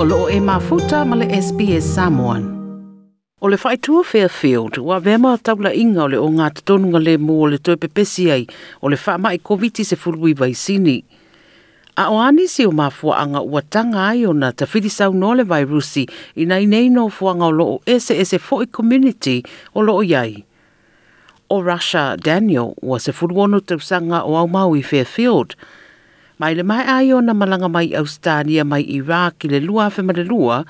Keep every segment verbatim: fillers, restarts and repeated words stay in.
O loo e mafuta ma le S B S Samoan. O le whaitua Fairfield, ua vea maa taula inga o le o ngā tatonunga le mō le toi pepesi ai o le whaama e koviti se fului vaisini. A oani si o mafua anga ua tanga ai o na tawhiri sau no le vairusi ina inei no fuanga o loo ese ese fo'i community o loo iai. O Russia Daniel ua se fuluono tausanga o au maui Fairfield. Mai le mai ai o na malanga mai Australia mai Iraq i le lua fe ma le lua,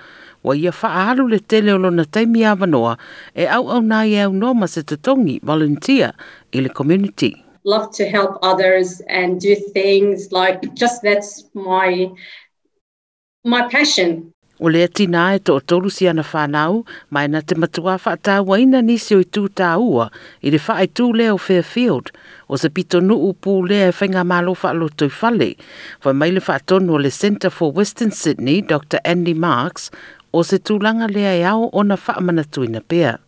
wa ia whaahalu le tele o lona taimi avanoa e au au nai au noma se tatongi volunteer i le community. Love to help others and do things like just that's my my passion. O lea tina e to tolu si ana whanau, mai na te matua whaatawa ina nisi o i tū tā ua, i re whaai tū lea o Fairfield, o se pito nuu pū lea e whainga malo whaaloto whale, wha maile whaatonu o le Centre for Western Sydney, Doctor Andy Marks, o se tūlanga lea e au o na whaamanatuina pēr.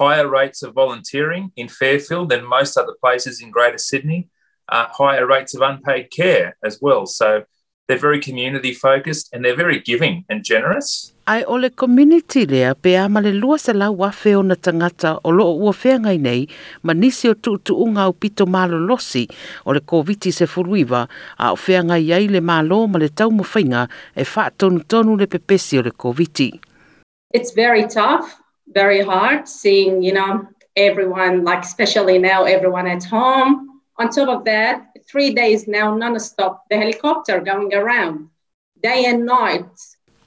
Higher rates of volunteering in Fairfield than most other places in Greater Sydney, uh, higher rates of unpaid care as well, so they're very community-focused and they're very giving and generous. Ai ole community lea pe ama le lua se lau wafe o na tangata o loo ua whengai nei ma nisi o tuutuunga o pito malo losi o le koviti se furuiva a o whengai iai le malo ma le taumuwhainga e whaatonu-tonu le pepesi o le koviti. It's very tough, very hard seeing, you know, everyone, like especially now, everyone at home. On top of that, three days now non-stop, the helicopter going around, day and night.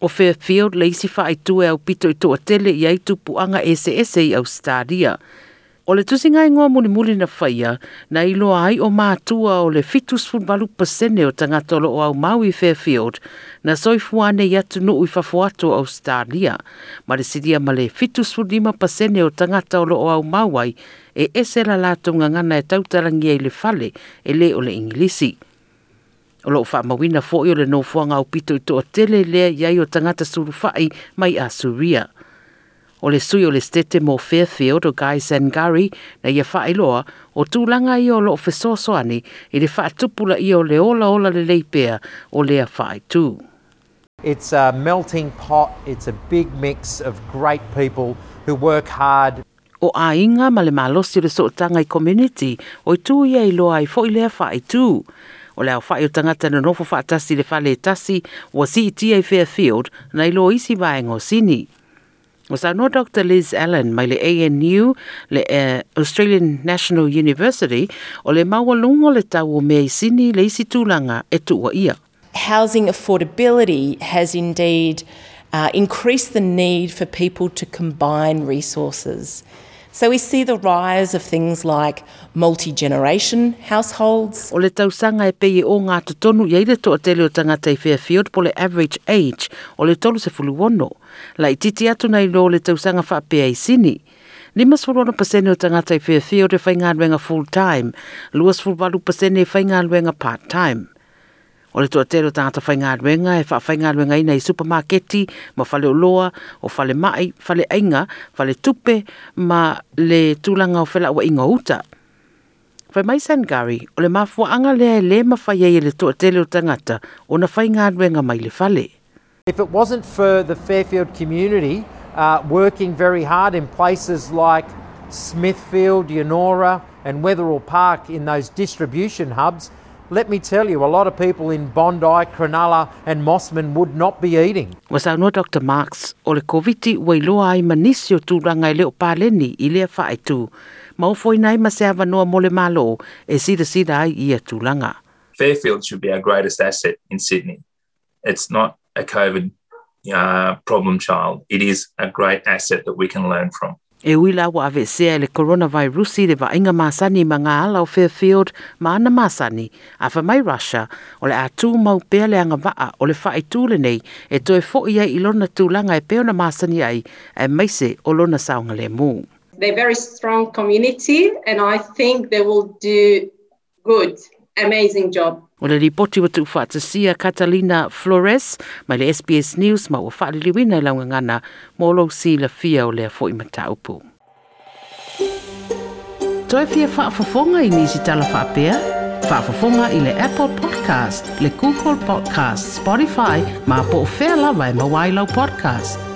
O Fairfield leisi whaaitua au pito i toa tele i ai tupuanga S S i Australia. O le tusinga ingoa muli muli na whaia, na ilo ai o mātua o le fitusfunvalu pasene o tangatolo o au maui Fairfield, na soifuane i atu nuu i fafuato Australia, ma le siria ma le fitusfunlima pasene o tangatolo o au mauai, e ese la lātonga ngana e tautarangia i le fale e le o le ingilisi. O loo whaamawina fōi o le nofuanga au pito i toa tele lea iai o tangata surufai mai a Suria. O le sui o le stete mō Fairfield o Guy Sangari na ia whaeloa o tūlanga i o loo fesoasoani i le whaatupula i o le ola ola le leipea o lea whaetū. It's a melting pot, it's a big mix of great people who work hard. O ainga ma le malosi o le sootanga i community o i tū ia i loa i fōi lea whaetū. O leo whae o tangata na nofo whaatasi le whale tasi o si itia i Fairfield na i loa isi vaengo sini. O sa no Doctor Liz Allen mai le A N U, le uh, Australian National University, o le mawalungo le tau o mei sini le isi tūlanga e tuwa ia. Housing affordability has indeed uh, increased the need for people to combine resources. So we see the rise of things like multi-generation households. O le tausanga e pei o ngā tutonu i aile toa tele o tangata i Fairfield po le average age o le tolu se fuluono. La i titi atu nei lo le tausanga whaapea i sini. Limas fuluono pasene o tangata i Fairfield e whainga aluenga full-time, luas fuluvalu pasene e whainga aluenga part-time. O le toa tele o tangata whainga aluenga e whainga aluenga ina i supermarketi ma whale oloa o whale mai, whale ainga, whale tupe ma le tūlanga o whela ua inga uta. Whai mai Sangari, o le mafuaanga lea e le mawhaiei le toa tele o tangata o na whainga aluenga mai le whale. If it wasn't for the Fairfield community uh, working very hard in places like Smithfield, Yennora and Wetherill Park in those distribution hubs, let me tell you, a lot of people in Bondi, Cronulla and Mossman would not be eating. Wasaunoa Doctor Marks, o le koviti wailoa ai manisi o tūranga i leo pāleni i lea whaetu. Maufoinai maseava noa mole malo e sida sida ai ia tūranga. Fairfield should be our greatest asset in Sydney. It's not a COVID uh, problem child. It is a great asset that we can learn from. E wila wa avesea le coronavirusi le vainga masani ma ngā ala o Fairfield ma ana masani a wha mai Russia o le atu maupea le anga waa o le whaetūle nei e toe fo'i ai i lona tūlanga e peona masani ai e meise o lona saunga le mū. They're very strong community and I think they will do good, amazing job. O le ripoti watu whaatasia Catalina Flores, mai le S B S News ma ua whaaliliwina i launga ngana, mōlo si la fia o lea fōi mataupu. Toi fia whaafofonga i nisi tala whaapea. Whaafafonga i le Apple Podcast, le Google Podcast, Spotify, ma po o whea lawa e mawailo podcast.